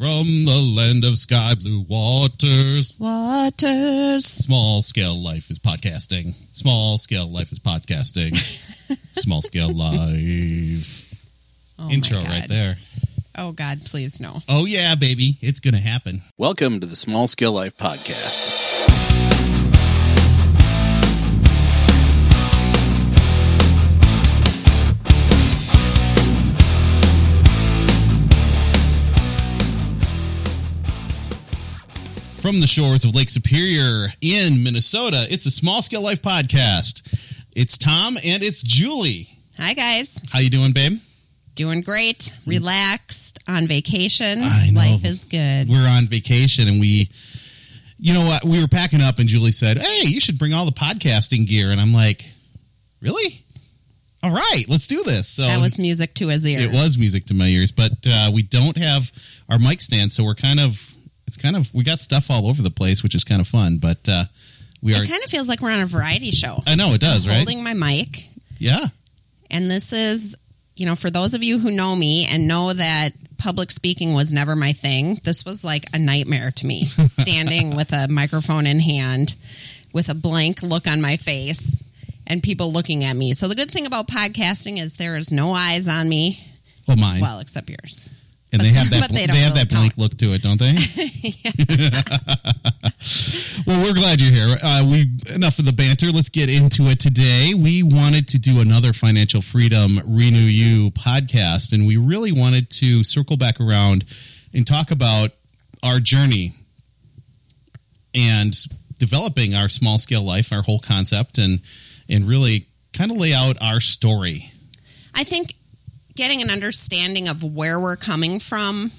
From the land of sky blue waters. Small Scale Life is podcasting. Small Scale Life. Oh, intro right there. Oh, God, please, no. Oh, yeah, baby. It's going to happen. Welcome to the Small Scale Life Podcast. From the shores of Lake Superior in Minnesota, it's a Small Scale Life Podcast. It's Tom and it's Julie. Hi, guys. How you doing, babe? Doing great, relaxed, on vacation. I know. Life is good. We're on vacation and we were packing up and Julie said, hey, you should bring all the podcasting gear. And I'm like, really? All right, let's do this. So that was music to his ears. It was music to my ears, but we don't have our mic stand, so we got stuff all over the place, which is kind of fun, but It kind of feels like we're on a variety show. I know, it does, right? Holding my mic. Yeah. And this is... You know, for those of you who know me and know that public speaking was never my thing, this was like a nightmare to me, standing with a microphone in hand with a blank look on my face and people looking at me. So the good thing about podcasting is there is no eyes on me. Well, mine. Well, except yours. And they have that blank look to it, don't they? Well, we're glad you're here. Enough of the banter. Let's get into it today. We wanted to do another Financial Freedom Renew You podcast, and we really wanted to circle back around and talk about our journey and developing our small scale life, our whole concept, and really kind of lay out our story. I think getting an understanding of where we're coming from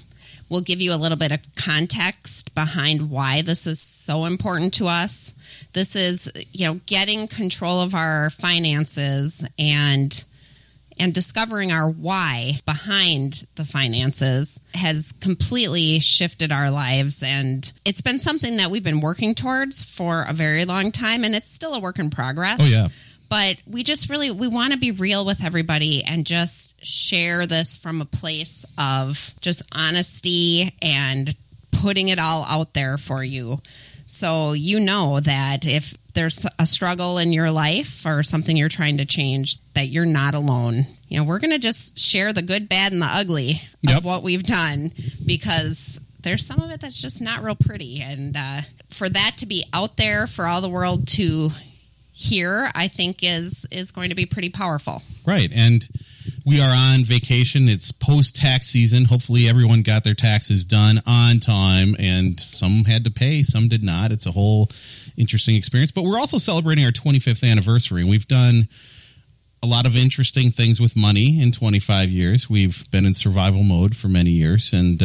will give you a little bit of context behind why this is so important to us. This is, you know, getting control of our finances and discovering our why behind the finances has completely shifted our lives. And it's been something that we've been working towards for a very long time, and it's still a work in progress. Oh, yeah. But we just really, we want to be real with everybody and just share this from a place of just honesty and putting it all out there for you. So you know that if there's a struggle in your life or something you're trying to change, that you're not alone. You know, we're going to just share the good, bad, and the ugly of what we've done, because there's some of it that's just not real pretty. And for that to be out there for all the world to hear, I think is going to be pretty powerful. Right. And we are on vacation. It's post-tax season. Hopefully everyone got their taxes done on time, and some had to pay, some did not. It's a whole interesting experience. But we're also celebrating our 25th anniversary. We've done a lot of interesting things with money in 25 years. We've been in survival mode for many years, and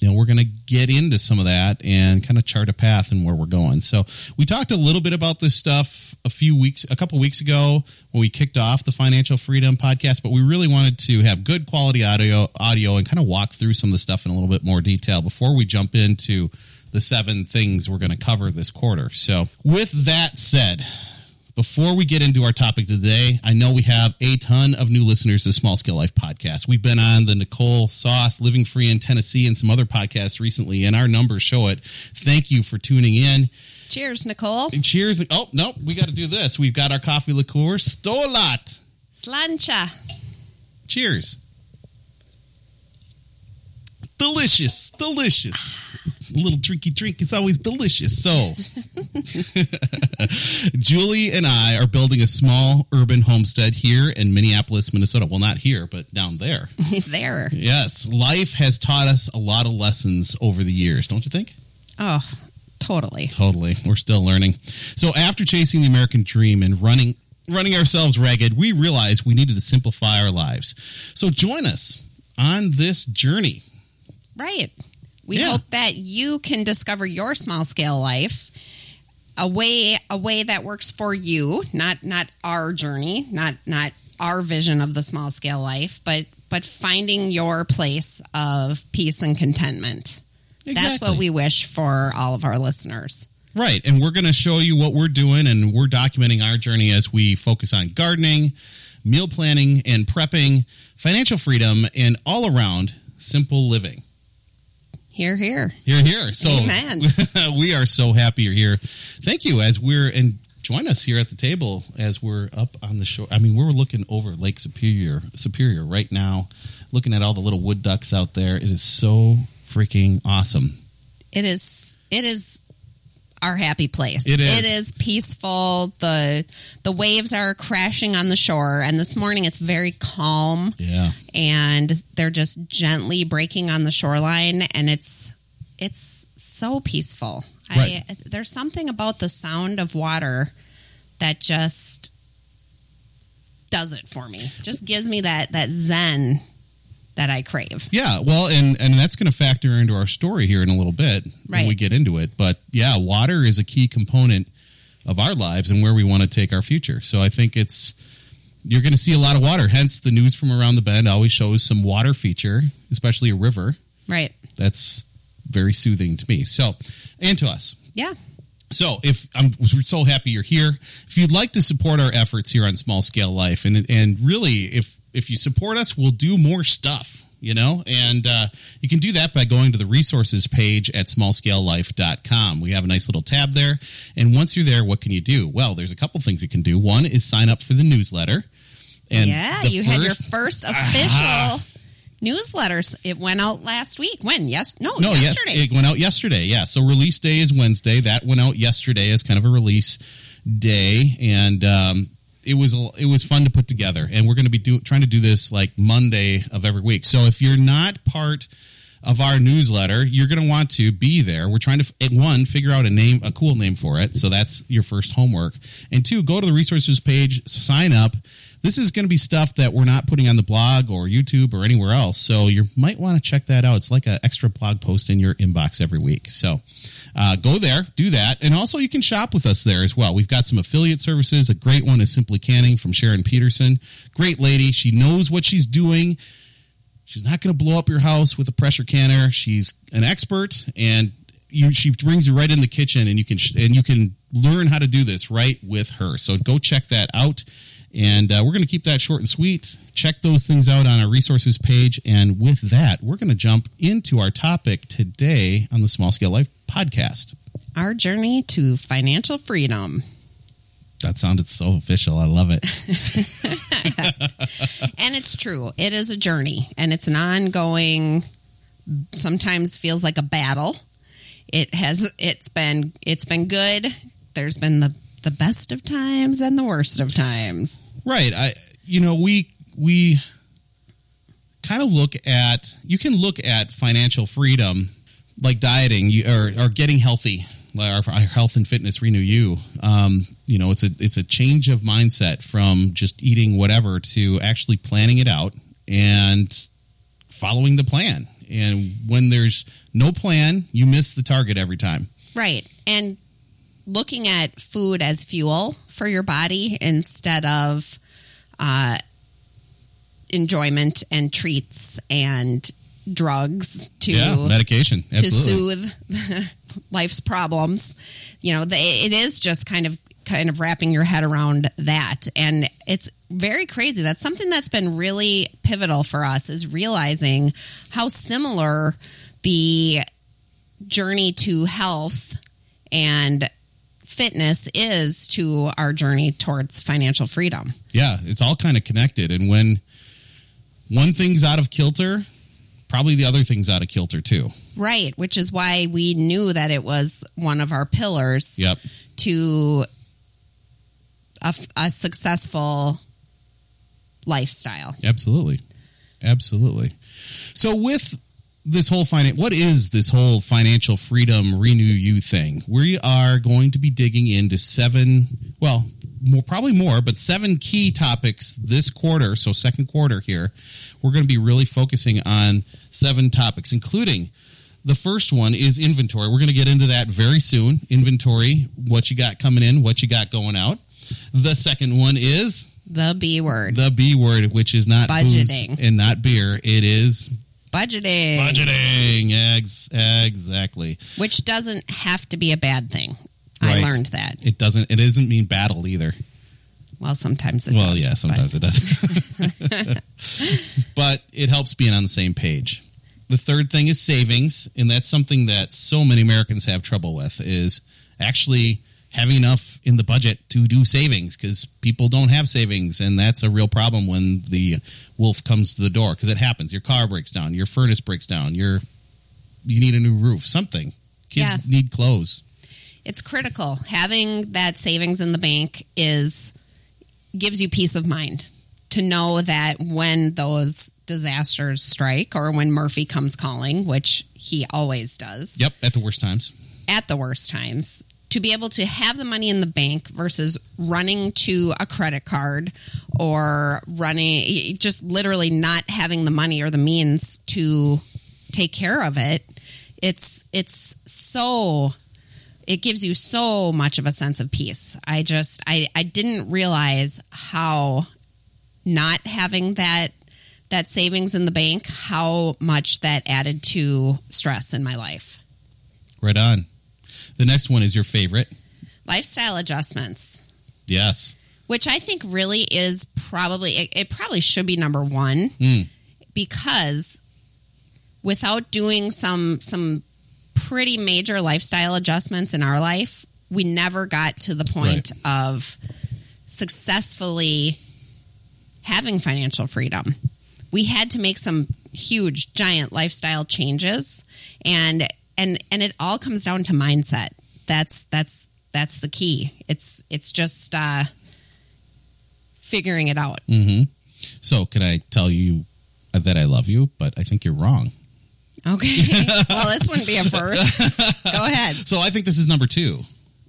you know, we're going to get into some of that and kind of chart a path and where we're going. So we talked a little bit about this stuff a couple weeks ago when we kicked off the Financial Freedom Podcast, but we really wanted to have good quality audio and kind of walk through some of the stuff in a little bit more detail before we jump into the 7 things we're going to cover this quarter. So with that said, before we get into our topic today, I know we have a ton of new listeners to the Small Scale Life Podcast. We've been on the Nicole Sauce, Living Free in Tennessee, and some other podcasts recently, and our numbers show it. Thank you for tuning in. Cheers, Nicole. And cheers. Oh, no, we got to do this. We've got our coffee liqueur, Stolat. Slancha. Cheers. Delicious, delicious. A little drinky drink is always delicious. So Julie and I are building a small urban homestead here in Minneapolis, Minnesota. Well, not here, but down there. There. Yes. Life has taught us a lot of lessons over the years, don't you think? Oh, totally. Totally. We're still learning. So after chasing the American dream and running ourselves ragged, we realized we needed to simplify our lives. So join us on this journey. Right. We hope that you can discover your small scale life, a way that works for you, not our journey, not our vision of the small scale life, but finding your place of peace and contentment. Exactly. That's what we wish for all of our listeners. Right, and we're going to show you what we're doing, and we're documenting our journey as we focus on gardening, meal planning and prepping, financial freedom, and all around simple living. Hear, hear. Hear, hear. So amen. We are so happy you're here. Thank you. Join us here at the table as we're up on the shore. I mean, we're looking over Lake Superior right now, looking at all the little wood ducks out there. It is so freaking awesome. It is our happy place. It is peaceful. The waves are crashing on the shore, and this morning it's very calm. Yeah. And they're just gently breaking on the shoreline, and it's so peaceful. Right. There's something about the sound of water that just does it for me. Just gives me that zen that I crave. Yeah, well, and that's going to factor into our story here in a little bit when we get into it. But yeah, water is a key component of our lives and where we want to take our future. So I think you're going to see a lot of water. Hence, the news from around the bend always shows some water feature, especially a river. Right. That's very soothing to me. So, and to us. Yeah. So we're so happy you're here. If you'd like to support our efforts here on Small Scale Life, and really, if you support us, we'll do more stuff, you know, and you can do that by going to the resources page at smallscalelife.com. We have a nice little tab there. And once you're there, what can you do? Well, there's a couple things you can do. One is sign up for the newsletter. And yeah, you had your first official newsletters. It went out last week. When? Yes. No, yesterday. Yes, it went out yesterday. Yeah. So release day is Wednesday. That went out yesterday as kind of a release day, and it was fun to put together. And we're going to be trying to do this like Monday of every week. So if you're not part of our newsletter, you're going to want to be there. We're trying to figure out a cool name for it. So that's your first homework. And two, go to the resources page, sign up. This is going to be stuff that we're not putting on the blog or YouTube or anywhere else. So you might want to check that out. It's like an extra blog post in your inbox every week. So go there, do that. And also you can shop with us there as well. We've got some affiliate services. A great one is Simply Canning from Sharon Peterson. Great lady. She knows what she's doing. She's not going to blow up your house with a pressure canner. She's an expert, and she brings you right in the kitchen, and you can learn how to do this right with her. So go check that out. And we're going to keep that short and sweet. Check those things out on our resources page. And with that, we're going to jump into our topic today on the Small Scale Life podcast. Our journey to financial freedom. That sounded so official. I love it. And it's true. It is a journey. And it's an ongoing, sometimes feels like a battle. It's been good. There's been the best of times and the worst of times. Right. We kind of look at financial freedom like dieting or getting healthy. Our health and fitness renew you. It's a change of mindset from just eating whatever to actually planning it out and following the plan. And when there's no plan, you miss the target every time. Right. And looking at food as fuel for your body instead of enjoyment and treats and drugs medication. Absolutely. To soothe life's problems. You know, it is just kind of wrapping your head around that. And it's very crazy. That's something that's been really pivotal for us, is realizing how similar the journey to health and fitness is to our journey towards financial freedom. Yeah, it's all kind of connected. And when one thing's out of kilter, probably the other thing's out of kilter too. Right, which is why we knew that it was one of our pillars to a successful lifestyle. Absolutely. Absolutely. So with what is this whole financial freedom renew you thing? We are going to be digging into 7 key topics this quarter. So second quarter here, we're going to be really focusing on 7 topics, including the first one is inventory. We're going to get into that very soon. Inventory, what you got coming in, what you got going out. The second one is the B word. The B word, which is not budgeting and not beer. It is budgeting. Budgeting, exactly. Which doesn't have to be a bad thing. Right. I learned that. It doesn't mean battle either. Well, sometimes it does. Well, yeah, sometimes it doesn't. But it helps being on the same page. The third thing is savings, and that's something that so many Americans have trouble with, is actually having enough in the budget to do savings, because people don't have savings, and that's a real problem when the wolf comes to the door, because it happens. Your car breaks down, your furnace breaks down, you need a new roof, something. Kids need clothes. It's critical. Having that savings in the bank gives you peace of mind to know that when those disasters strike, or when Murphy comes calling, which he always does. Yep, at the worst times. At the worst times. To be able to have the money in the bank versus running to a credit card, or just literally not having the money or the means to take care of it. It gives you so much of a sense of peace. I didn't realize how not having that savings in the bank, how much that added to stress in my life. Right on. The next one is your favorite. Lifestyle adjustments. Yes. Which I think really is probably should be number one, because without doing some pretty major lifestyle adjustments in our life, we never got to the point of successfully having financial freedom. We had to make some huge, giant lifestyle changes, and it all comes down to mindset. That's the key. It's just figuring it out. Mm-hmm. So can I tell you that I love you, but I think you're wrong. Okay. Well, this wouldn't be a first. Go ahead. So I think this is number two.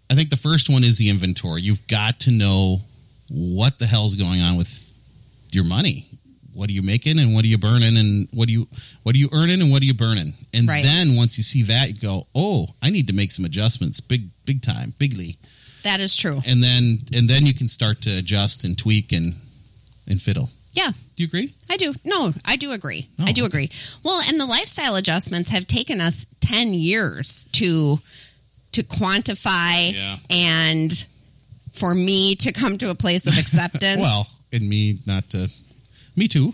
I think the first one is the inventory. You've got to know what the hell's going on with your money. What are you making, and what are you burning, and what are you earning, and what are you burning? And then once you see that, you go, oh, I need to make some adjustments, big time, bigly. That is true. And then you can start to adjust and tweak and fiddle. Yeah. Do you agree? I do. No, I do agree. Oh, I do agree. Well, and the lifestyle adjustments have taken us 10 years to quantify and for me to come to a place of acceptance. Well, and me not to... Me too.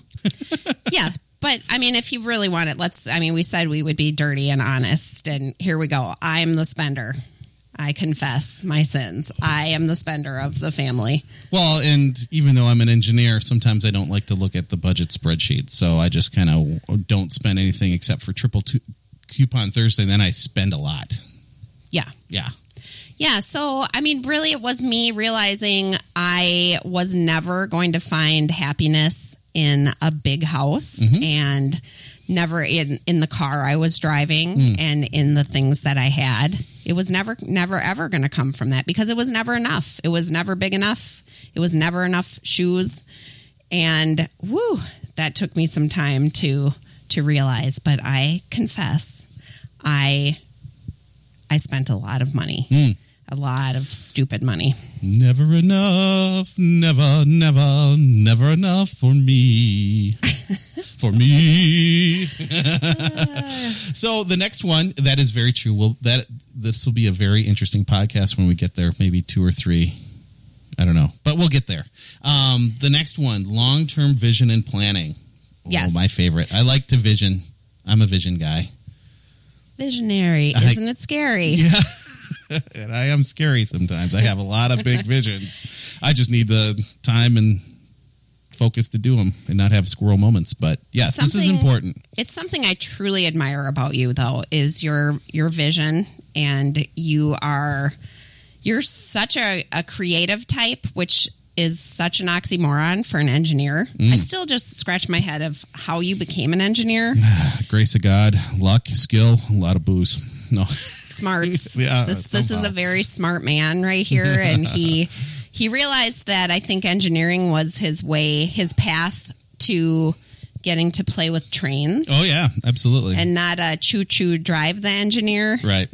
Yeah. But, I mean, if you really want it, we said we would be dirty and honest, and here we go. I'm the spender. I confess my sins. I am the spender of the family. Well, and even though I'm an engineer, sometimes I don't like to look at the budget spreadsheet. So I just kind of don't spend anything except for coupon Thursday. And then I spend a lot. Yeah. Yeah. Yeah. So, I mean, really, it was me realizing I was never going to find happiness in a big house, and never in the car I was driving and in the things that I had. It was never ever going to come from that, because it was never enough. It was never big enough. It was never enough shoes. And that took me some time to realize. But I confess, I spent a lot of money. A lot of stupid money. Never enough, never, never, never enough for me. For me. So the next one, that is very true. Well, this will be a very interesting podcast when we get there. Maybe 2 or 3. I don't know. But we'll get there. The next one, long-term vision and planning. Yes. Oh, my favorite. I like to vision. I'm a vision guy. Visionary. Isn't it scary? Yeah. And I am scary sometimes. I have a lot of big visions. I just need the time and focus to do them and not have squirrel moments. But yes, this is important. It's something I truly admire about you, though, is your vision. And you're such a creative type, which is such an oxymoron for an engineer. I still just scratch my head of how you became an engineer. Grace of God, luck, skill, a lot of booze. No. Smarts. Yeah, this is a very smart man right here. And he realized that I think engineering was his path to getting to play with trains. Oh, yeah, absolutely. And not a choo-choo drive the engineer. Right.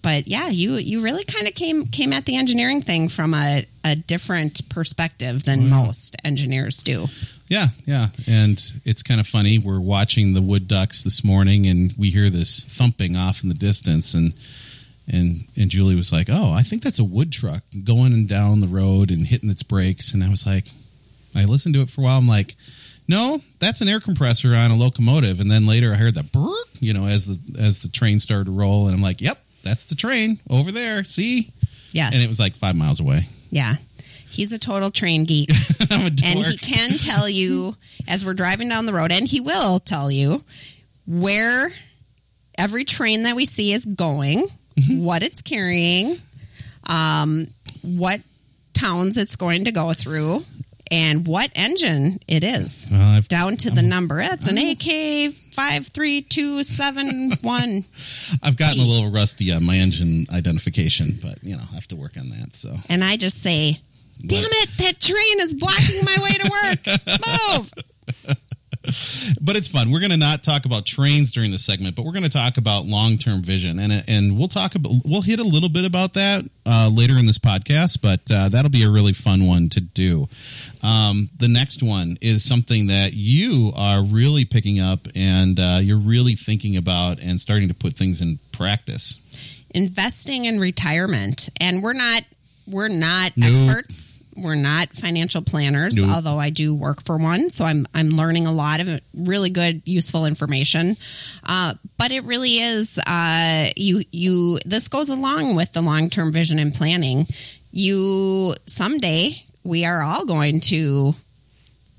But yeah, you really kind of came at the engineering thing from a different perspective than most engineers do. Yeah, yeah. And it's kind of funny. We're watching the wood ducks this morning, and we hear this thumping off in the distance. And Julie was like, oh, I think that's a wood truck going down the road and hitting its brakes. And I was like, I listened to it for a while. I'm like, No, that's an air compressor on a locomotive. And then later I heard the brrr, you know, as the train started to roll. And I'm like, yep, that's the train over there. See? Yes. And it was like 5 miles away. Yeah. He's a total train geek. I'm a dork. And he can tell you as we're driving down the road, and he will tell you where every train that we see is going, what it's carrying, what towns it's going to go through, and what engine it is. Well, down to the number. It's an AK 53271. I've gotten a little rusty on my engine identification, but you know, I have to work on that. So, and I just say, "Damn it! That train is blocking my way to work. Move." But it's fun. We're going to not talk about trains during the segment, but we're going to talk about long-term vision, and we'll hit a little bit about that later in this podcast. But that'll be a really fun one to do. The next one is something that you are really picking up, and you're really thinking about and starting to put things in practice. Investing in retirement, and we're not experts. We're not financial planners, although I do work for one. So I'm learning a lot of really good, useful information. But it really is, this goes along with the long-term vision and planning. Someday we are all going to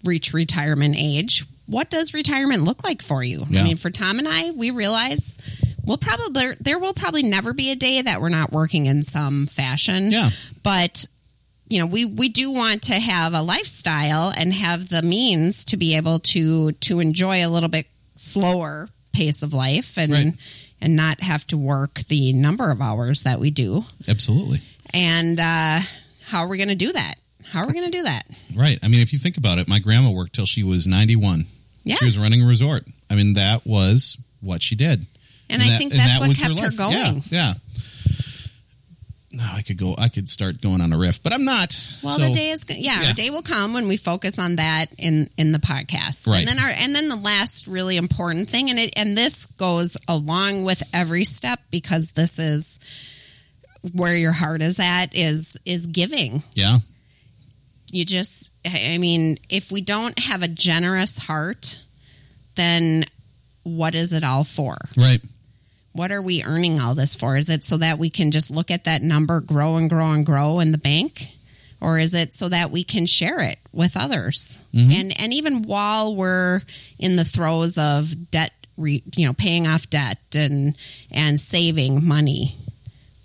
reach retirement age. What does retirement look like for you? Yeah. I mean, for Tom and I, we realize there will probably never be a day that we're not working in some fashion. Yeah. But, you know, we do want to have a lifestyle and have the means to be able to enjoy a little bit slower pace of life and not have to work the number of hours that we do. Absolutely. And how are we going to do that? Right. I mean, if you think about it, my grandma worked till she was 91. Yeah. She was running a resort. I mean, that was what she did. And I think that's what kept her going. Yeah. No, I could start going on a riff, but I'm not. Well, so, the day will come when we focus on that in the podcast. Right. And then the last really important thing, and this goes along with every step, because this is where your heart is at, is giving. Yeah. If we don't have a generous heart, then what is it all for? Right. What are we earning all this for? Is it so that we can just look at that number grow and grow and grow in the bank? Or is it so that we can share it with others? Mm-hmm. And even while we're in the throes of debt, paying off debt and saving money,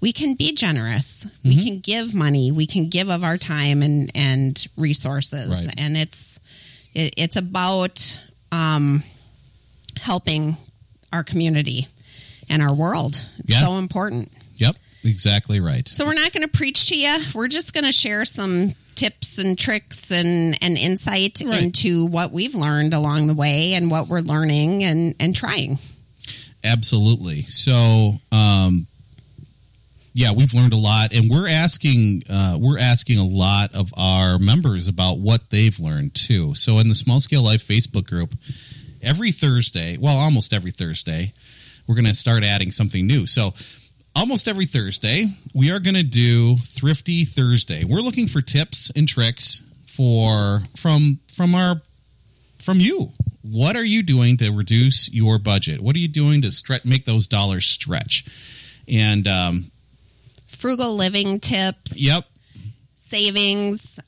we can be generous. Mm-hmm. We can give money. We can give of our time and resources. Right. And it's about helping our community and our world. It's so important. Yep, exactly right. So we're not going to preach to you. We're just going to share some tips and tricks and insight into what we've learned along the way and what we're learning and trying. Absolutely. So, we've learned a lot, and we're asking a lot of our members about what they've learned too. So in the Small Scale Life Facebook group, almost every Thursday, we're going to start adding something new. So almost every Thursday, we are going to do Thrifty Thursday. We're looking for tips and tricks from you. What are you doing to reduce your budget? What are you doing to make those dollars stretch? And frugal living tips. Yep. Savings.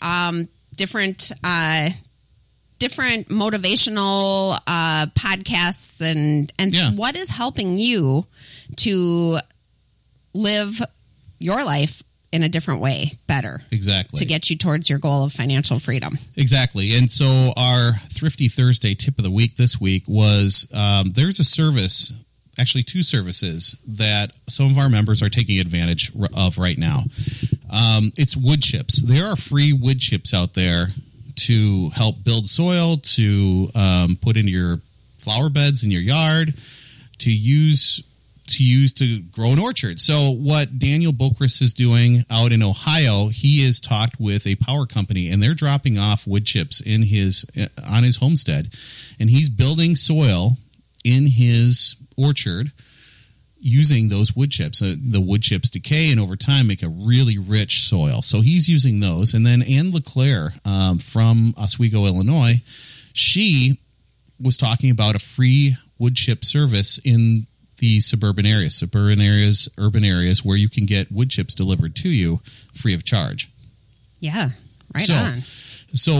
Different motivational podcasts and what is helping you to live your life in a different way, better. Exactly. To get you towards your goal of financial freedom. Exactly. And so our Thrifty Thursday tip of the week this week was there's a service, actually 2 services, that some of our members are taking advantage of right now. It's wood chips. There are free wood chips out there to help build soil, to put in your flower beds in your yard, to use to grow an orchard. So what Daniel Bokris is doing out in Ohio, he has talked with a power company, and they're dropping off wood chips on his homestead, and he's building soil in his orchard using those wood chips. The wood chips decay and over time make a really rich soil. So he's using those. And then Ann LeClaire from Oswego, Illinois, she was talking about a free wood chip service in the suburban areas, urban areas, where you can get wood chips delivered to you free of charge. Yeah, right so, on. So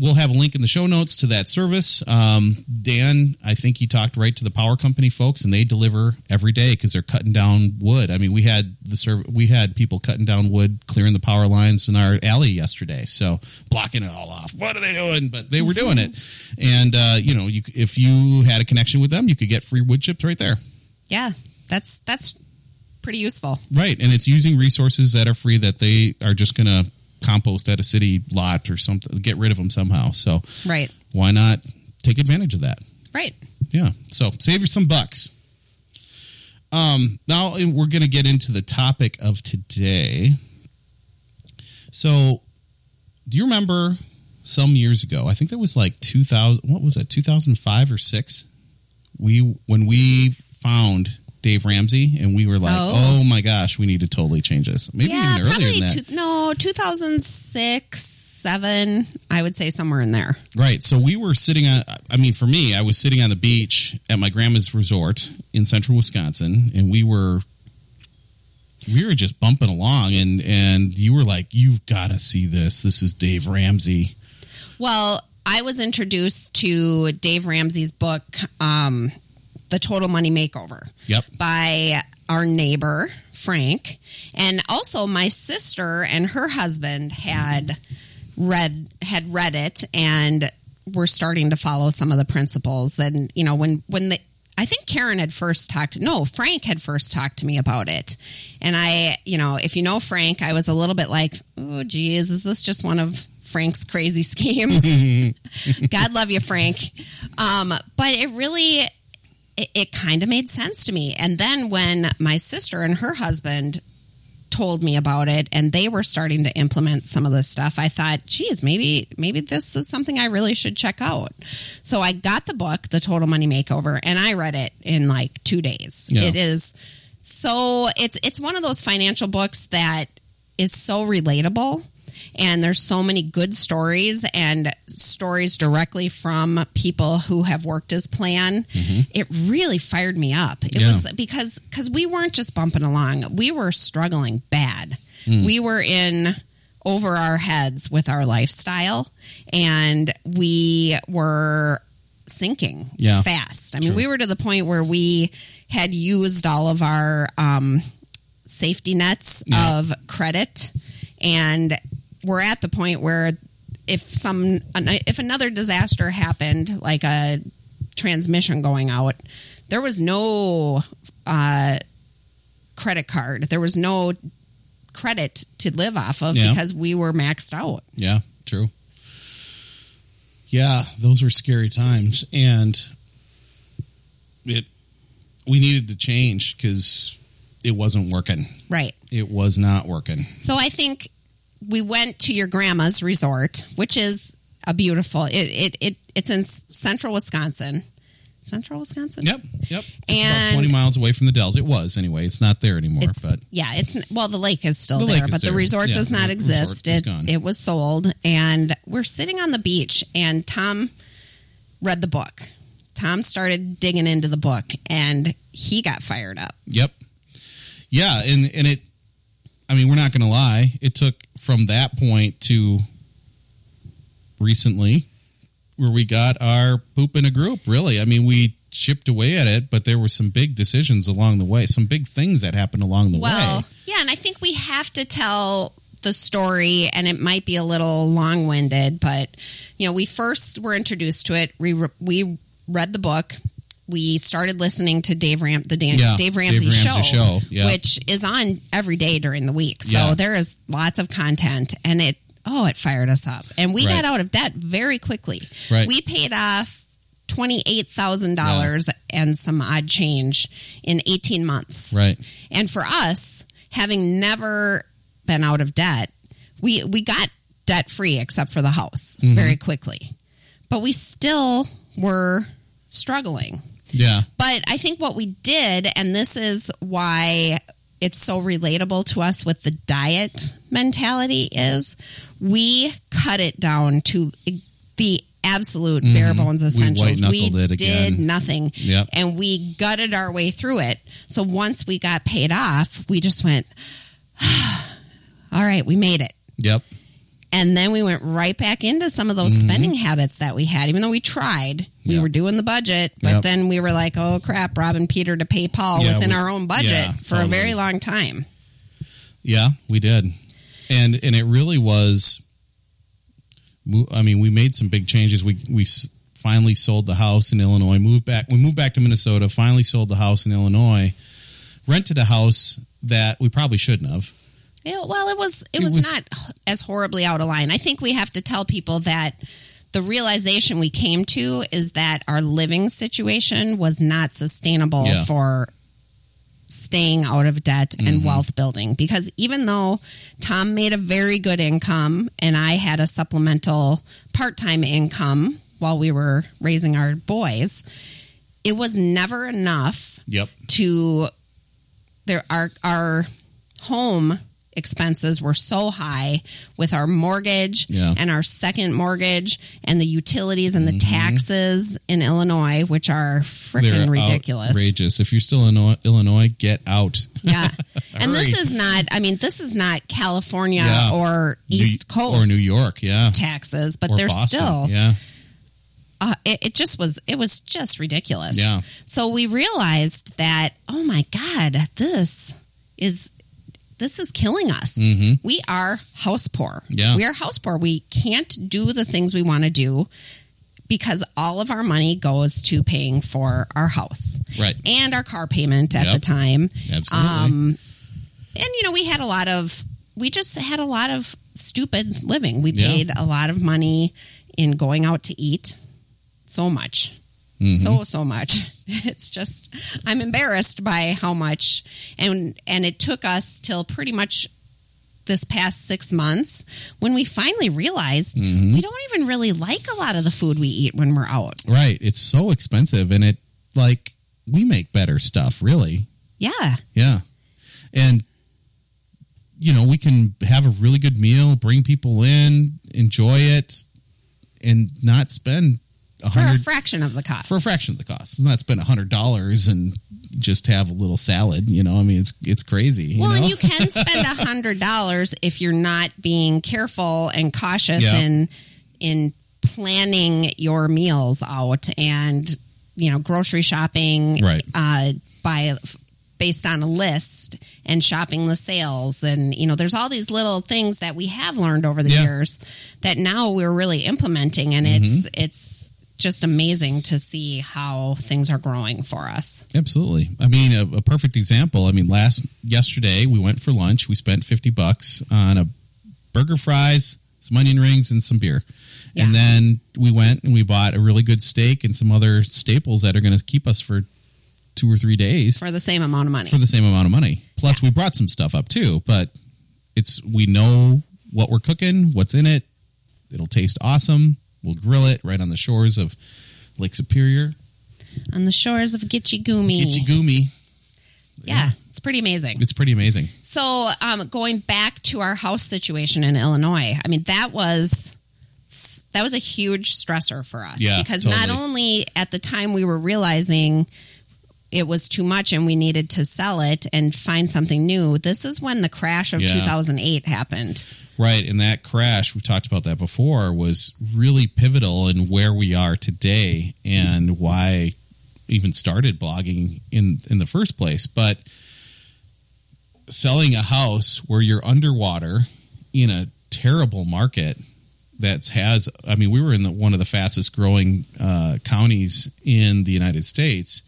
we'll have a link in the show notes to that service. Dan, I think he talked right to the power company folks, and they deliver every day because they're cutting down wood. I mean, we had people cutting down wood, clearing the power lines in our alley yesterday, so blocking it all off. What are they doing? But they were doing it, and if you had a connection with them, you could get free wood chips right there. Yeah, that's pretty useful, right? And it's using resources that are free that they are just gonna compost at a city lot or something, get rid of them somehow. So right, why not take advantage of that? Right. Yeah. So save you some bucks. Now we're going to get into the topic of today. So do you remember some years ago, I think that was like 2005 or 6, when we found Dave Ramsey, and we were like, oh my gosh, we need to totally change this. Maybe even earlier than that. 2006, 7, I would say somewhere in there. Right. So we were I was sitting on the beach at my grandma's resort in central Wisconsin, and we were just bumping along, and you were like, you've got to see this. This is Dave Ramsey. Well, I was introduced to Dave Ramsey's book, The Total Money Makeover, yep, by our neighbor, Frank. And also my sister and her husband had read it and were starting to follow some of the principles. And, you know, Frank had first talked to me about it. And I, if you know Frank, I was a little bit like, oh, geez, is this just one of Frank's crazy schemes? God love you, Frank. But it really... It kind of made sense to me. And then when my sister and her husband told me about it and they were starting to implement some of this stuff, I thought, geez, maybe this is something I really should check out. So I got the book, The Total Money Makeover, and I read it in like 2 days. Yeah. It is so, it's one of those financial books that is so relatable. And there's so many good stories and stories directly from people who have worked his plan. Mm-hmm. It really fired me up. It was because we weren't just bumping along. We were struggling bad. Mm. We were in over our heads with our lifestyle, and we were sinking fast. I mean, we were to the point where we had used all of our safety nets of credit, and we're at the point where if another disaster happened, like a transmission going out, there was no credit card. There was no credit to live off of because we were maxed out. Yeah, true. Yeah, those were scary times. And we needed to change because it wasn't working. Right. It was not working. So I think... We went to your grandma's resort, which is a beautiful. It's in central Wisconsin. Central Wisconsin. Yep. It's about 20 miles away from the Dells. It was anyway. It's not there anymore. The lake is still there, but the resort does not exist. It was sold, and we're sitting on the beach, and Tom read the book. Tom started digging into the book, and he got fired up. Yep. Yeah, and it. I mean, we're not going to lie. It took from that point to recently where we got our poop in a group, really. I mean, we chipped away at it, but there were some big decisions along the way, some big things that happened along the way. Yeah, and I think we have to tell the story, and it might be a little long-winded, but, we first were introduced to it. We read the book. We started listening to Dave Ramsey's show. Which is on every day during the week. So there is lots of content, and it fired us up. And we got out of debt very quickly. Right. We paid off $28,000 and some odd change in 18 months. Right. And for us, having never been out of debt, we got debt free except for the house very quickly. But we still were struggling. Yeah. But I think what we did, and this is why it's so relatable to us with the diet mentality, is we cut it down to the absolute bare bones essentials. We did nothing. Yep. And we gutted our way through it. So once we got paid off, we just went, all right, we made it. Yep. And then we went right back into some of those spending habits that we had. Even though we tried, we were doing the budget, but then we were like, oh crap, robbing Peter to pay Paul within our own budget for a very long time. Yeah, we did. And it really was, I mean, we made some big changes. We finally sold the house in Illinois, moved back to Minnesota, finally sold the house in Illinois, rented a house that we probably shouldn't have. Yeah, well, it was not as horribly out of line. I think we have to tell people that the realization we came to is that our living situation was not sustainable for staying out of debt and wealth building. Because even though Tom made a very good income and I had a supplemental part-time income while we were raising our boys, it was never enough to... Our home expenses were so high with our mortgage and our second mortgage and the utilities and the taxes in Illinois, which are freaking ridiculous. Outrageous. If you're still in Illinois, get out. Yeah. And this is not California or East Coast or New York taxes, but or they're Boston. Still. Yeah. It was just ridiculous. Yeah. So we realized that, oh my God, this is killing us. Mm-hmm. We are house poor. Yeah. We are house poor. We can't do the things we want to do because all of our money goes to paying for our house. Right. And our car payment at the time. Absolutely. And, you know, we just had a lot of stupid living. We paid a lot of money in going out to eat. So much. Mm-hmm. So much. It's just, I'm embarrassed by how much. And it took us till pretty much this past 6 months when we finally realized we don't even really like a lot of the food we eat when we're out. Right. It's so expensive. And we make better stuff, really. Yeah. Yeah. And, you know, we can have a really good meal, bring people in, enjoy it, and not spend for a fraction of the cost. It's not spend $100 and just have a little salad. You know, I mean, it's crazy. Well, and you can spend $100 if you're not being careful and cautious in planning your meals out and, you know, grocery shopping based on a list and shopping the sales. And, you know, there's all these little things that we have learned over the years that now we're really implementing. And it's just amazing to see how things are growing for us. Absolutely. I mean, a perfect example. I mean, yesterday we went for lunch. We spent $50 on a burger, fries, some onion rings, and some beer. Yeah. And then we went and we bought a really good steak and some other staples that are going to keep us for 2 or 3 days for the same amount of money. Plus, we brought some stuff up too. But we know what we're cooking, what's in it. It'll taste awesome. We'll grill it right on the shores of Lake Superior. On the shores of Gitchegumee. Yeah, it's pretty amazing. So going back to our house situation in Illinois, I mean, that was a huge stressor for us. Yeah, because not only at the time we were realizing it was too much and we needed to sell it and find something new, this is when the crash of 2008 happened. Right, and that crash, we've talked about that before, was really pivotal in where we are today and why I even started blogging in the first place. But selling a house where you're underwater in a terrible market we were in one of the fastest growing counties in the United States.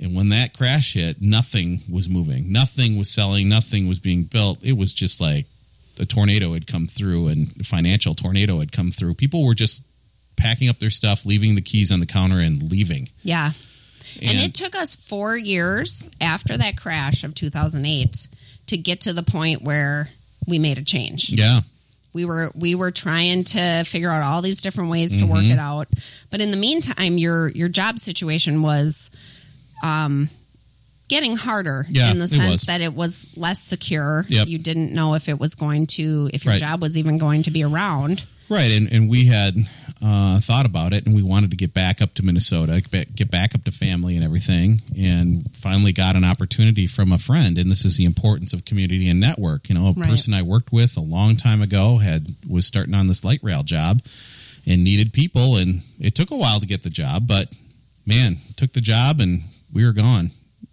And when that crash hit, nothing was moving. Nothing was selling. Nothing was being built. It was just like a tornado had come through, and a financial tornado had come through. People were just packing up their stuff, leaving the keys on the counter and leaving. Yeah. And it took us 4 years after that crash of 2008 to get to the point where we made a change. Yeah. We were trying to figure out all these different ways to work it out. But in the meantime, your job situation was... getting harder in the sense that it was less secure. Yep. You didn't know if your job was even going to be around. Right. And we had thought about it, and we wanted to get back up to Minnesota, get back up to family and everything, and finally got an opportunity from a friend. And this is the importance of community and network. You know, a right. person I worked with a long time ago was starting on this light rail job and needed people, and it took a while to get the job, but man, took the job and we were gone.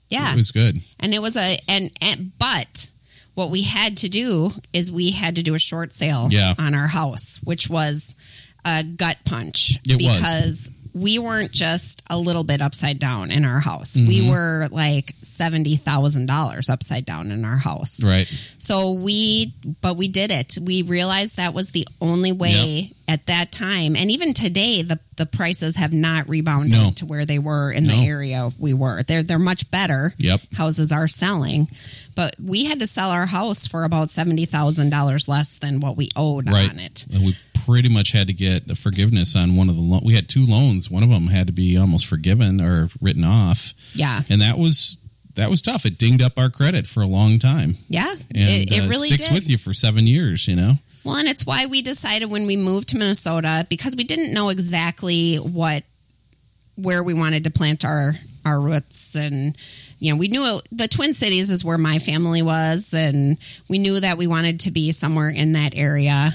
Yeah. It was good. And it was but what we had to do is we had to do a short sale on our house, which was a gut punch because we weren't just a little bit upside down in our house. Mm-hmm. We were like $70,000 upside down in our house. Right. So we did it. We realized that was the only way at that time. And even today, the prices have not rebounded to where they were in the area we were. They're much better. Yep. Houses are selling. But we had to sell our house for about $70,000 less than what we owed on it. And we pretty much had to get a forgiveness on one of the loans. We had two loans. One of them had to be almost forgiven or written off. Yeah. And that was tough. It dinged up our credit for a long time. Yeah. And it really sticks with you for 7 years, you know? Well, and it's why we decided when we moved to Minnesota, because we didn't know exactly where we wanted to plant our roots, and you know, we knew the Twin Cities is where my family was, and we knew that we wanted to be somewhere in that area.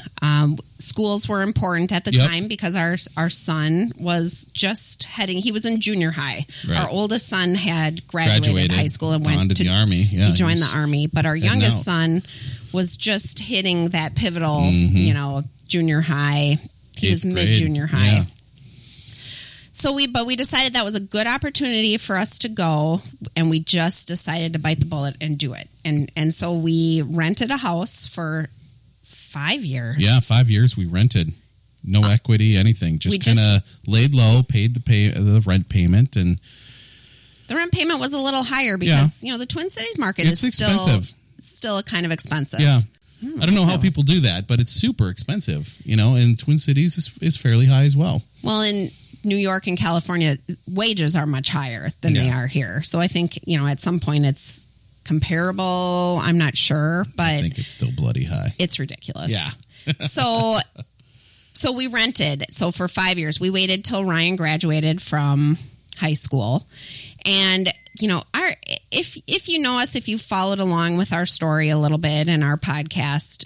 Schools were important at the time because our son was just he was in junior high. Right. Our oldest son had graduated high school and went to the Army. Yeah, he joined the Army, but our youngest son was just hitting that pivotal, you know, junior high. He was mid-junior high. Yeah. So we decided that was a good opportunity for us to go, and we just decided to bite the bullet and do it. And so we rented a house for 5 years. Yeah, 5 years we rented. No equity, anything. Just kind of laid low, paid the rent payment, and the rent payment was a little higher because, you know, the Twin Cities market is still kind of expensive. Yeah. I don't know how people do that, but it's super expensive, you know, and Twin Cities is fairly high as well. Well, and New York and California wages are much higher than they are here. So I think, you know, at some point it's comparable. I'm not sure, but I think it's still bloody high. It's ridiculous. Yeah. So we rented. So for 5 years, we waited till Ryan graduated from high school. And, you know, if you know us, if you followed along with our story a little bit in our podcast,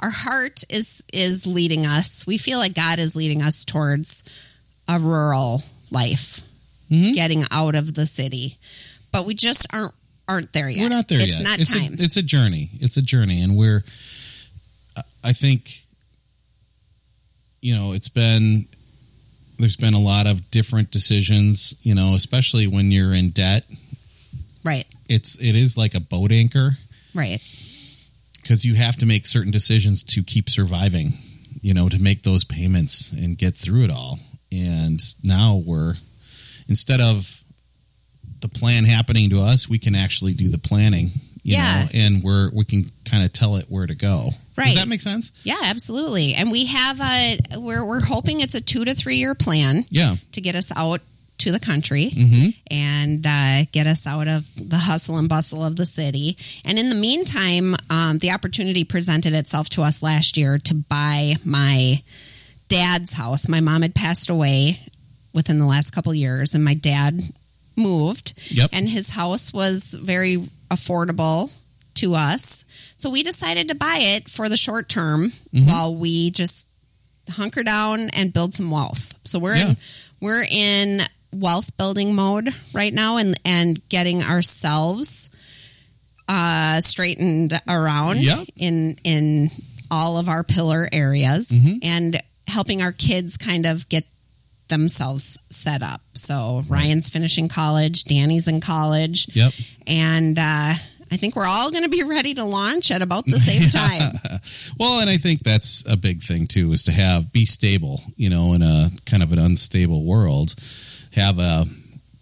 our heart is leading us. We feel like God is leading us towards a rural life, getting out of the city. But we just aren't there yet. We're not there yet. It's not time. It's a journey. It's a journey. And I think, you know, there's been a lot of different decisions, you know, especially when you're in debt. Right. It is like a boat anchor. Right. Because you have to make certain decisions to keep surviving, you know, to make those payments and get through it all. And now instead of the plan happening to us, we can actually do the planning, you know, and we can kind of tell it where to go. Right. Does that make sense? Yeah, absolutely. And we have we're hoping it's a 2 to 3 year plan to get us out to the country and get us out of the hustle and bustle of the city. And in the meantime, the opportunity presented itself to us last year to buy my dad's house. My mom had passed away within the last couple of years, and my dad moved. Yep. And his house was very affordable to us. So we decided to buy it for the short term while we just hunker down and build some wealth. So we're in wealth building mode right now and getting ourselves straightened around in all of our pillar areas and helping our kids kind of get themselves set up. So Ryan's finishing college, Danny's in college, and I think we're all going to be ready to launch at about the same time. Well, and I think that's a big thing too, is to be stable, you know, in a kind of an unstable world. Have a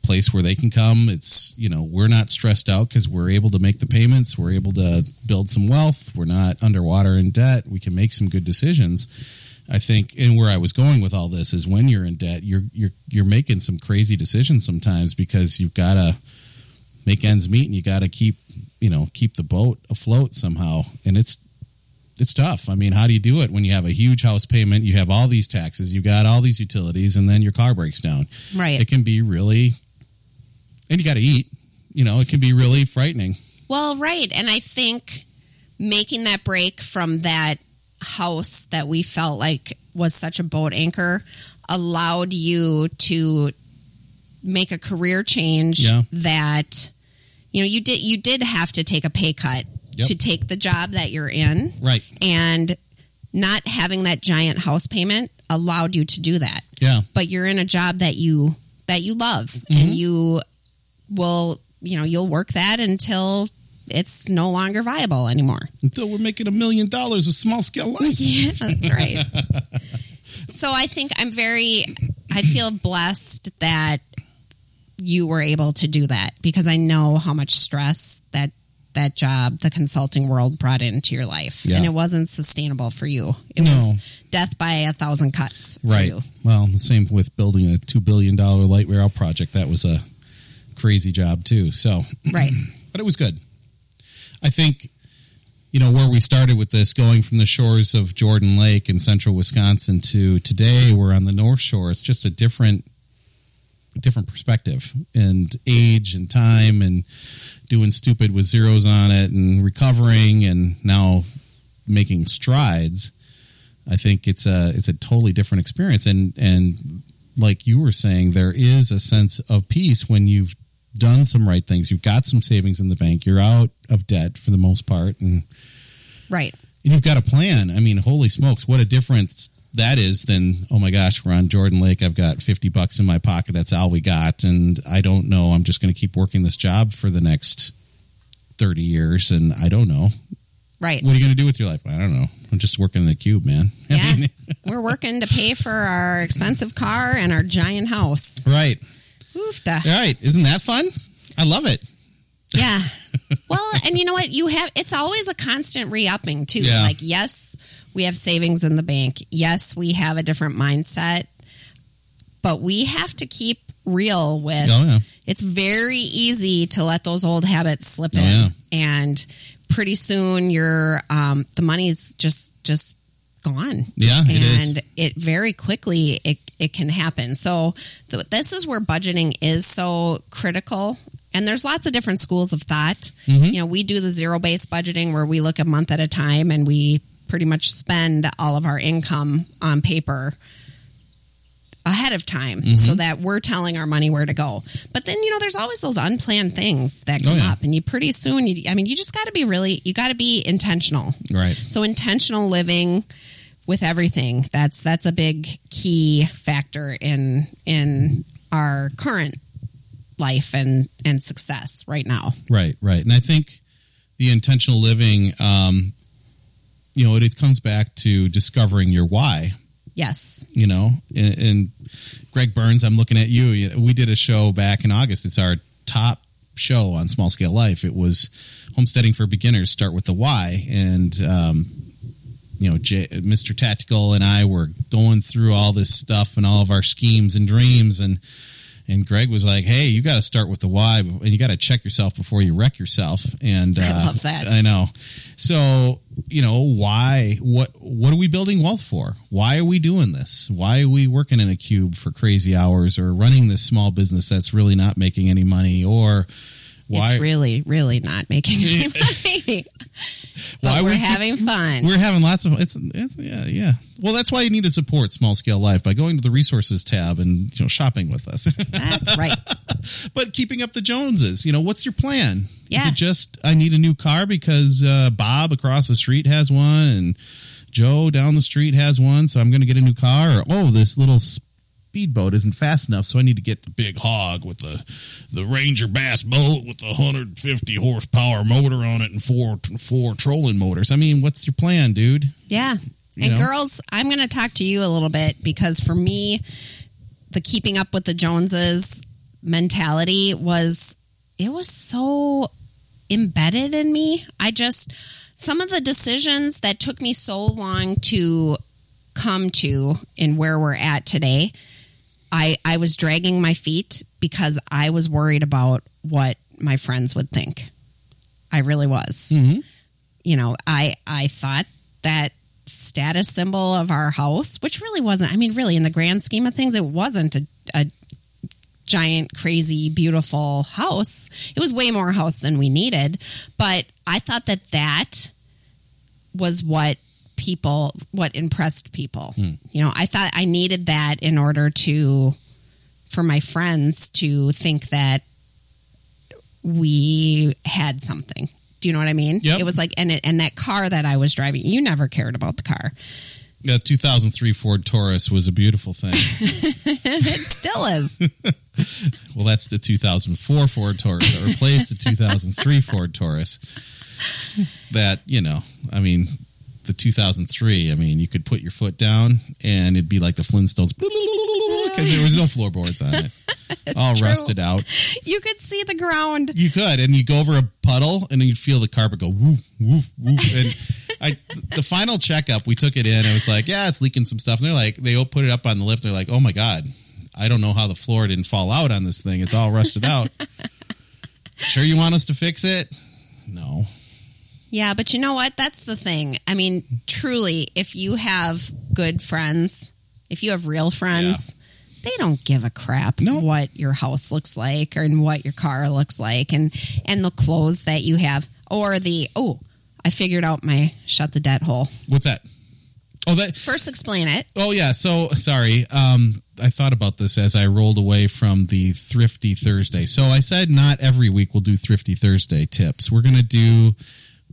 place where they can come. It's, you know, we're not stressed out because we're able to make the payments. We're able to build some wealth. We're not underwater in debt. We can make some good decisions, I think. And where I was going with all this is when you're in debt, you're making some crazy decisions sometimes because you've got to make ends meet and you got to keep the boat afloat somehow. And it's it's tough. I mean, how do you do it when you have a huge house payment, you have all these taxes, you got all these utilities, and then your car breaks down. Right. It can be really, and you got to eat, you know, it can be really frightening. Well, right. And I think making that break from that house that we felt like was such a boat anchor allowed you to make a career change that, you know, you did have to take a pay cut. Yep. To take the job that you're in. Right. And not having that giant house payment allowed you to do that. Yeah. But you're in a job that you love. Mm-hmm. And you will, you know, you'll work that until it's no longer viable anymore. Until we're making $1 million with Small Scale Life. Yeah, that's right. So I think I feel blessed that you were able to do that, because I know how much stress that job, the consulting world, brought into your life. Yeah. And it wasn't sustainable for you. It was death by 1,000 cuts. Right. For you. Well, the same with building a $2 billion light rail project. That was a crazy job too. So, right. But it was good. I think, you know, where we started with this, going from the shores of Jordan Lake in central Wisconsin to today, we're on the North Shore. It's just a different perspective and age and time and doing stupid with zeros on it and recovering and now making strides. I think it's a totally different experience. And like you were saying, there is a sense of peace when you've done some right things. You've got some savings in the bank. You're out of debt for the most part. And right. And you've got a plan. I mean, holy smokes, what a difference that is then, oh my gosh, we're on Jordan Lake. I've got $50 in my pocket. That's all we got. And I don't know. I'm just going to keep working this job for the next 30 years. And I don't know. Right. What are you going to do with your life? I don't know. I'm just working in the cube, man. Yeah. I mean, we're working to pay for our expensive car and our giant house. Right. Oofta. Right. Isn't that fun? I love it. Yeah. Well, and you know what? It's always a constant re-upping too. Yeah. Like, yes, we have savings in the bank. Yes, we have a different mindset, but we have to keep real with, it's very easy to let those old habits slip in. Yeah. And pretty soon you're, the money's just gone. Yeah. And it very quickly, it can happen. So this is where budgeting is so critical. And there's lots of different schools of thought. Mm-hmm. You know, we do the zero-based budgeting where we look a month at a time and we pretty much spend all of our income on paper ahead of time, mm-hmm. so that we're telling our money where to go. But then, you know, there's always those unplanned things that come up, and you pretty soon, you just got to be you got to be intentional. Right. So intentional living with everything, that's a big key factor in our current life and success right now. Right. And I think the intentional living, you know, it comes back to discovering your why. Yes. You know, and Greg Burns, I'm looking at you. We did a show back in August. It's our top show on Small Scale Life. It was Homesteading for Beginners, Start with the Why. And, you know, Mr. Tactical and I were going through all this stuff and all of our schemes and dreams, and Greg was like, hey, you got to start with the why, and you got to check yourself before you wreck yourself. And I love that. I know. So, you know, why? What are we building wealth for? Why are we doing this? Why are we working in a cube for crazy hours or running this small business that's really not making any money? Or why? It's really, really not making any money. But we're having fun. We're having lots of fun. It's. Well, that's why you need to support Small Scale Life by going to the resources tab and, you know, shopping with us. That's right. But keeping up the Joneses, you know, what's your plan? Yeah. Is it just, I need a new car because Bob across the street has one and Joe down the street has one, so I'm going to get a new car? Or, oh, this little speedboat isn't fast enough, so I need to get the big hog with the Ranger Bass boat with the 150 horsepower motor on it and four trolling motors. I mean, what's your plan, dude? Yeah. And girls, I'm going to talk to you a little bit, because for me, the keeping up with the Joneses mentality was so embedded in me. Some of the decisions that took me so long to come to and where we're at today, I was dragging my feet because I was worried about what my friends would think. I really was. Mm-hmm. You know, I thought that status symbol of our house, which really wasn't, I mean, really in the grand scheme of things, it wasn't a giant, crazy, beautiful house. It was way more house than we needed. But I thought that that was what impressed people. Hmm. You know, I thought I needed that in order to, for my friends to think that we had something. Do you know what I mean? Yep. It was like, and that car that I was driving, you never cared about the car. The 2003 Ford Taurus was a beautiful thing. It still is. Well, that's the 2004 Ford Taurus that replaced the 2003 Ford Taurus. That, you know, I mean, the 2003, I mean, you could put your foot down and it'd be like the Flintstones because there was no floorboards on it. All true. Rusted out. You could see the ground. You could, and you go over a puddle, and then you'd feel the carpet go woof, woof, woof. And the final checkup, we took it in. I was like, yeah, it's leaking some stuff. And they're like, they all put it up on the lift. They're like, oh my God, I don't know how the floor didn't fall out on this thing. It's all rusted out. Sure, you want us to fix it? No. Yeah, but you know what? That's the thing. I mean, truly, if you have good friends, if you have real friends. Yeah. They don't give a crap what your house looks like or what your car looks like and the clothes that you have or I figured out my shut the debt hole. What's that? Oh, that first explain it. Oh yeah. So sorry. I thought about this as I rolled away from the Thrifty Thursday. So I said, not every week we'll do Thrifty Thursday tips. We're going to do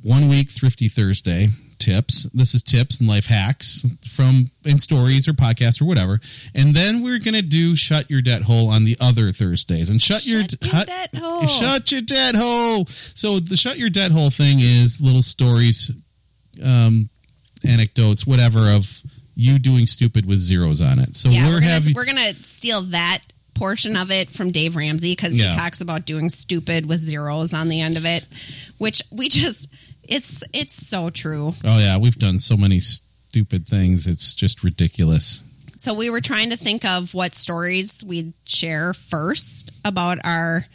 1 week Thrifty Thursday tips. This is tips and life hacks from in stories or podcasts or whatever. And then we're going to do Shut Your Debt Hole on the other Thursdays. And Shut Your Debt Hole. So the Shut Your Debt Hole thing is little stories, anecdotes, whatever, of you doing stupid with zeros on it. So we're going to steal that portion of it from Dave Ramsey because he talks about doing stupid with zeros on the end of it, which we just... It's so true. Oh, yeah. We've done so many stupid things. It's just ridiculous. So we were trying to think of what stories we'd share first about our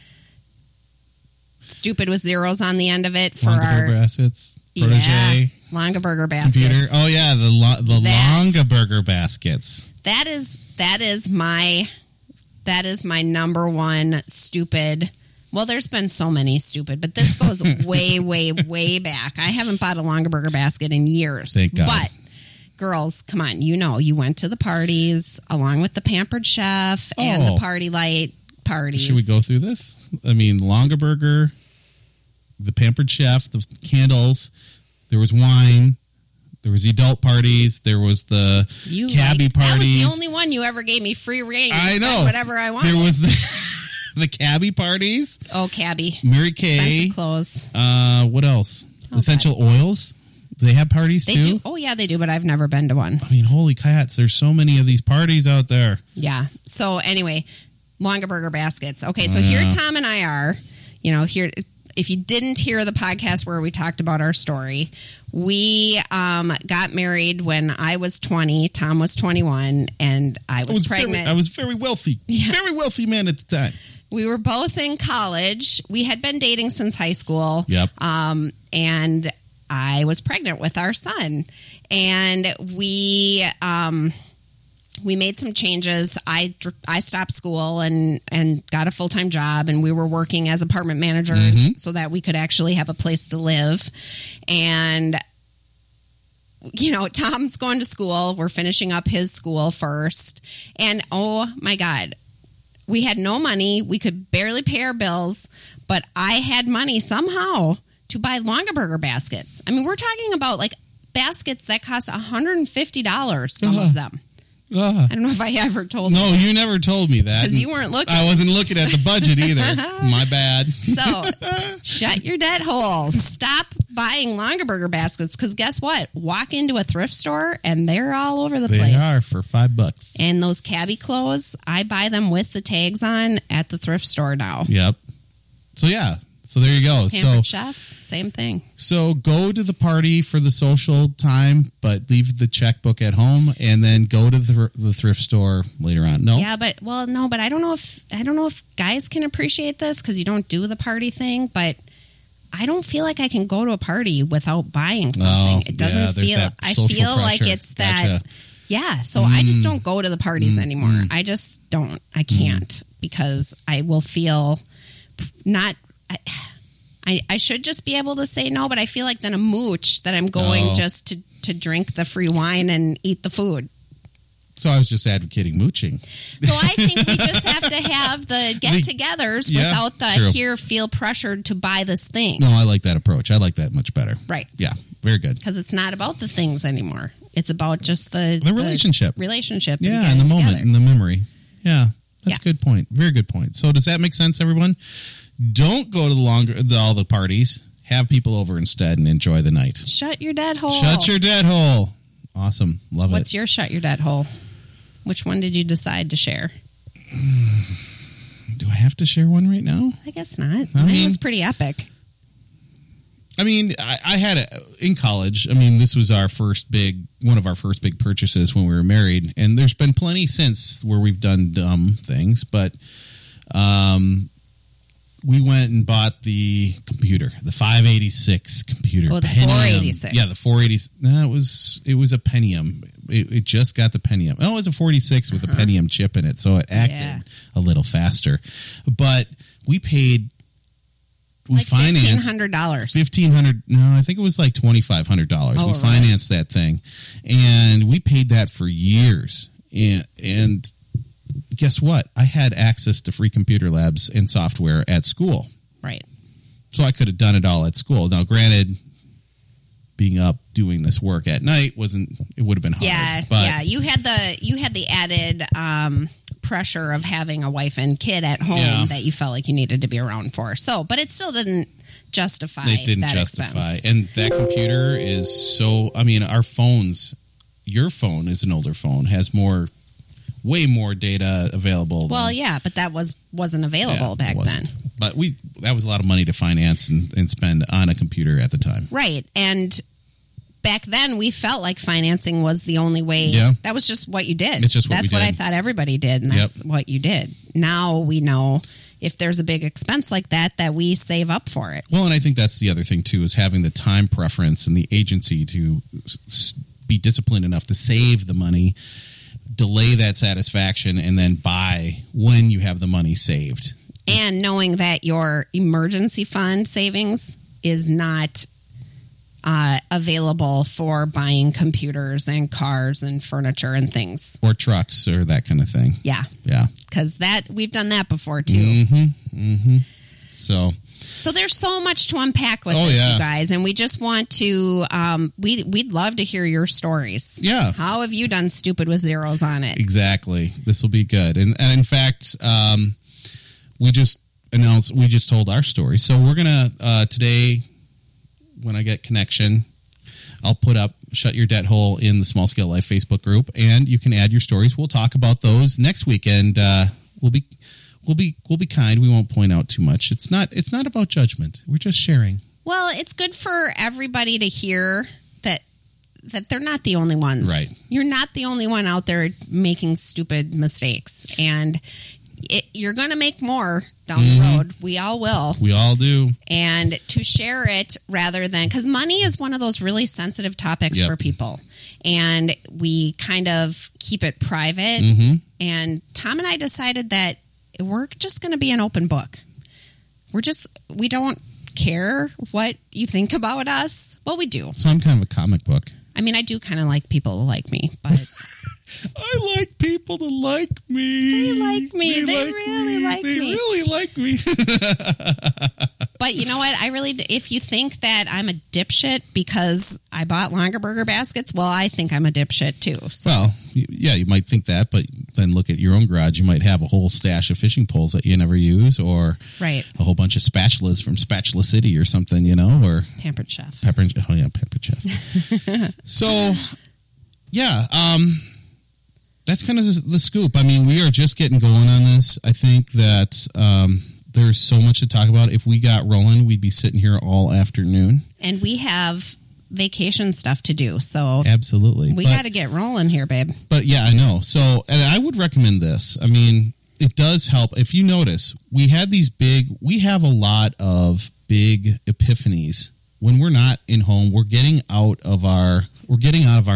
stupid with zeros on the end of it for our... baskets. Protégé. Yeah, Longaberger baskets. Computer. Oh, yeah. The Longaberger baskets. That is my number one stupid... Well, there's been so many stupid, but this goes way, way, way back. I haven't bought a Longaberger basket in years. Thank God. But, girls, come on. You know, you went to the parties along with the Pampered Chef and the Party Light parties. Should we go through this? I mean, Longaberger, the Pampered Chef, the candles, there was wine. There was the adult parties. There was the cabbie parties. That was the only one you ever gave me free reign. I know. Whatever I wanted. There was the cabbie parties. Oh, cabbie. Mary Kay. Expensive clothes. What else? Oh, essential oils. Do they have parties too? They do. Oh, yeah, they do, but I've never been to one. I mean, holy cats. There's so many of these parties out there. Yeah. So anyway, Longaberger baskets. Okay, so here Tom and I are. You know, here, if you didn't hear the podcast where we talked about our story, we got married when I was 20, Tom was 21, and I was pregnant. I was very wealthy. Yeah. Very wealthy man at the time. We were both in college. We had been dating since high school. Yep. And I was pregnant with our son. And we made some changes. I stopped school and got a full-time job. And we were working as apartment managers so that we could actually have a place to live. And... You know, Tom's going to school. We're finishing up his school first. And, oh, my God, we had no money. We could barely pay our bills. But I had money somehow to buy Longaberger baskets. I mean, we're talking about, like, baskets that cost $150, some of them. I don't know if I ever told you. No, that. You never told me that. Because you weren't looking. I wasn't looking at the budget either. My bad. So, shut your debt hole. Stop buying Longaberger baskets, because guess what? Walk into a thrift store, and they're all over the place. They are for $5. And those cabbie clothes, I buy them with the tags on at the thrift store now. Yep. So, yeah. So, there you go. Pampered Chef, same thing. So, go to the party for the social time, but leave the checkbook at home, and then go to the thrift store later on. No? Yeah, but, well, no, but I don't know if guys can appreciate this, because you don't do the party thing, but... I don't feel like I can go to a party without buying something. It doesn't feel, I feel like it's that. Gotcha. Yeah. So I just don't go to the parties anymore. I just don't. I can't because I will feel not, I should just be able to say no, but I feel like then a mooch that I'm going just to drink the free wine and eat the food. So I was just advocating mooching. So I think we just have to have the get-togethers without the feel pressured to buy this thing. No, I like that approach. I like that much better. Right. Yeah, very good. Because it's not about the things anymore. It's about just the relationship. Relationship. Yeah, and the moment and the memory. Yeah, that's a good point. Very good point. So does that make sense, everyone? Don't go to all the parties. Have people over instead and enjoy the night. Shut your dead hole. Shut your dead hole. Awesome. Love it. What's your shut your dead hole? Which one did you decide to share? Do I have to share one right now? I guess not. Mine was pretty epic. I mean, I had in college, I mean, this was one of our first big purchases when we were married. And there's been plenty since where we've done dumb things. But we went and bought the computer, the 586 computer. Oh, the Pentium. 486. Yeah, the 486. No, it was a Pentium. It just got the Pentium. Oh, it was a 486 with a Pentium chip in it, so it acted a little faster. But we paid... We financed $1,500. $1,500. No, I think it was like $2,500. Oh, we financed that thing. And we paid that for years. And guess what? I had access to free computer labs and software at school. Right. So I could have done it all at school. Now, granted... being up doing this work at night it would have been hard. Yeah, but you had the added pressure of having a wife and kid at home that you felt like you needed to be around for. So, but it still didn't justify. It didn't justify, expense. And that computer is so. I mean, our phones. Your phone is an older phone, has way more data available. Well, but that wasn't available back then. But that was a lot of money to finance and spend on a computer at the time. Right. And back then, we felt like financing was the only way. Yeah. That was just what you did. It's just what we did. That's what I thought everybody did, and that's what you did. Now we know if there's a big expense like that we save up for it. Well, and I think that's the other thing, too, is having the time preference and the agency to be disciplined enough to save the money, delay that satisfaction, and then buy when you have the money saved. And knowing that your emergency fund savings is not available for buying computers and cars and furniture and things. Or trucks or that kind of thing. Yeah. Yeah. Because we've done that before, too. Mm-hmm. Mm-hmm. So there's so much to unpack with this, you guys. And we just want to, we'd love to hear your stories. Yeah. How have you done stupid with zeros on it? Exactly. This will be good. And in fact... we just told our story. So we're going to, today, when I get connection, I'll put up Shut Your Debt Hole in the Small Scale Life Facebook group, and you can add your stories. We'll talk about those next week, and we'll be kind. We won't point out too much. It's not about judgment. We're just sharing. Well, it's good for everybody to hear that they're not the only ones. Right. You're not the only one out there making stupid mistakes, and... you're going to make more down the road. We all will. We all do. And to share it rather than... Because money is one of those really sensitive topics for people. And we kind of keep it private. Mm-hmm. And Tom and I decided that we're just going to be an open book. We don't care what you think about us. Well, we do. So I'm kind of a comic book. I mean, I do kind of like people to like me, but... I like people to like me. They like me. They really like me. But you know what? If you think that I'm a dipshit because I bought Longaberger baskets, well, I think I'm a dipshit too. So. Well, yeah, you might think that, but then look at your own garage. You might have a whole stash of fishing poles that you never use, or a whole bunch of spatulas from Spatula City or something, you know, or Pampered Chef. Oh yeah, Pampered Chef. So. Yeah, that's kind of the scoop. I mean, we are just getting going on this. I think that there's so much to talk about. If we got rolling, we'd be sitting here all afternoon. And we have vacation stuff to do, so absolutely, we got to get rolling here, babe. But yeah, I know. So, and I would recommend this. I mean, it does help. If you notice, we have a lot of big epiphanies when we're not in home. We're getting out of our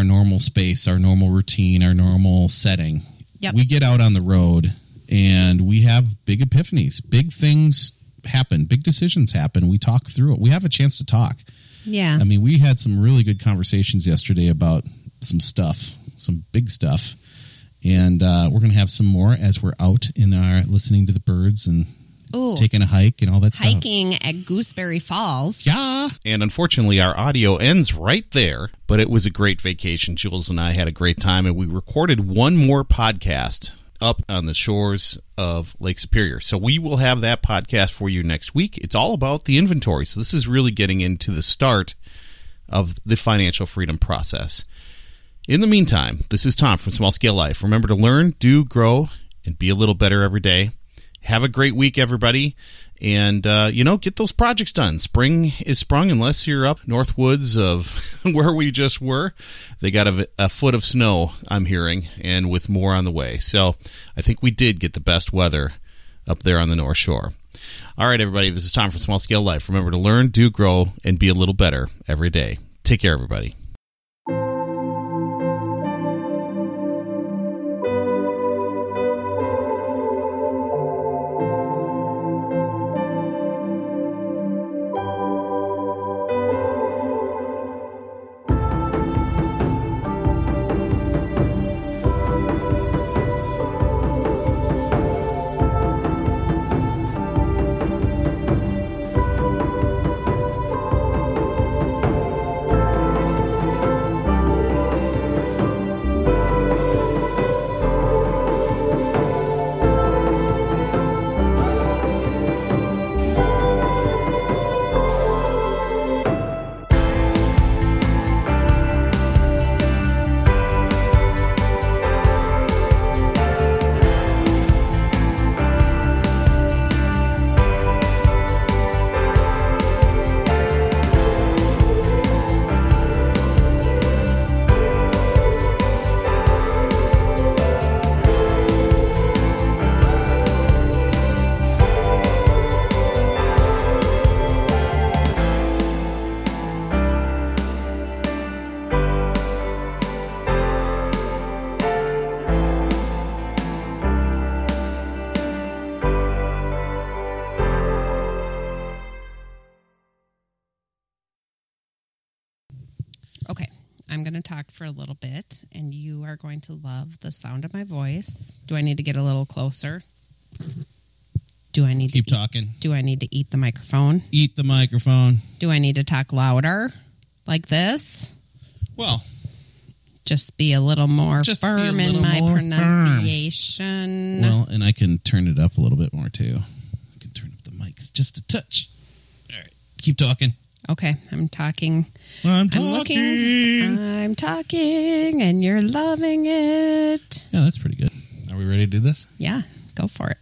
normal space, our normal routine, our normal setting. Yep. We get out on the road and we have big epiphanies. Big things happen. Big decisions happen. We talk through it. We have a chance to talk. Yeah. I mean, we had some really good conversations yesterday about some stuff, some big stuff. And we're going to have some more as we're out in our listening to the birds and taking a hike and all that stuff. Hiking at Gooseberry Falls. Yeah. And unfortunately, our audio ends right there, but it was a great vacation. Jules and I had a great time, and we recorded one more podcast up on the shores of Lake Superior. So we will have that podcast for you next week. It's all about the inventory. So this is really getting into the start of the financial freedom process. In the meantime, this is Tom from Small Scale Life. Remember to learn, do, grow, and be a little better every day. Have a great week, everybody. And, get those projects done. Spring is sprung, unless you're up north woods of where we just were. They got a foot of snow, I'm hearing, and with more on the way. So I think we did get the best weather up there on the North Shore. All right, everybody, this is Tom from Small Scale Life. Remember to learn, do, grow, and be a little better every day. Take care, everybody. For a little bit, and you are going to love the sound of my voice. Do I need to get a little closer? Do I need to keep talking? Do I need to eat the microphone? Eat the microphone. Do I need to talk louder like this? Well, just be a little more firm in my pronunciation. Well, and I can turn it up a little bit more too. I can turn up the mics just a touch. All right, keep talking. Okay, I'm talking. I'm talking, and you're loving it. Yeah, that's pretty good. Are we ready to do this? Yeah, go for it.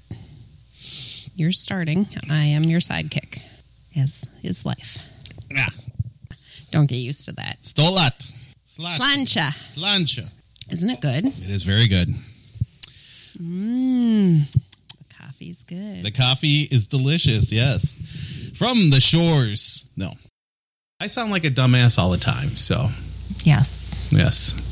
You're starting. I am your sidekick, as is life. Yeah. Don't get used to that. Stolat. Slancha. Isn't it good? It is very good. The coffee's good. The coffee is delicious, yes. From the shores. No. I sound like a dumbass all the time, so. Yes.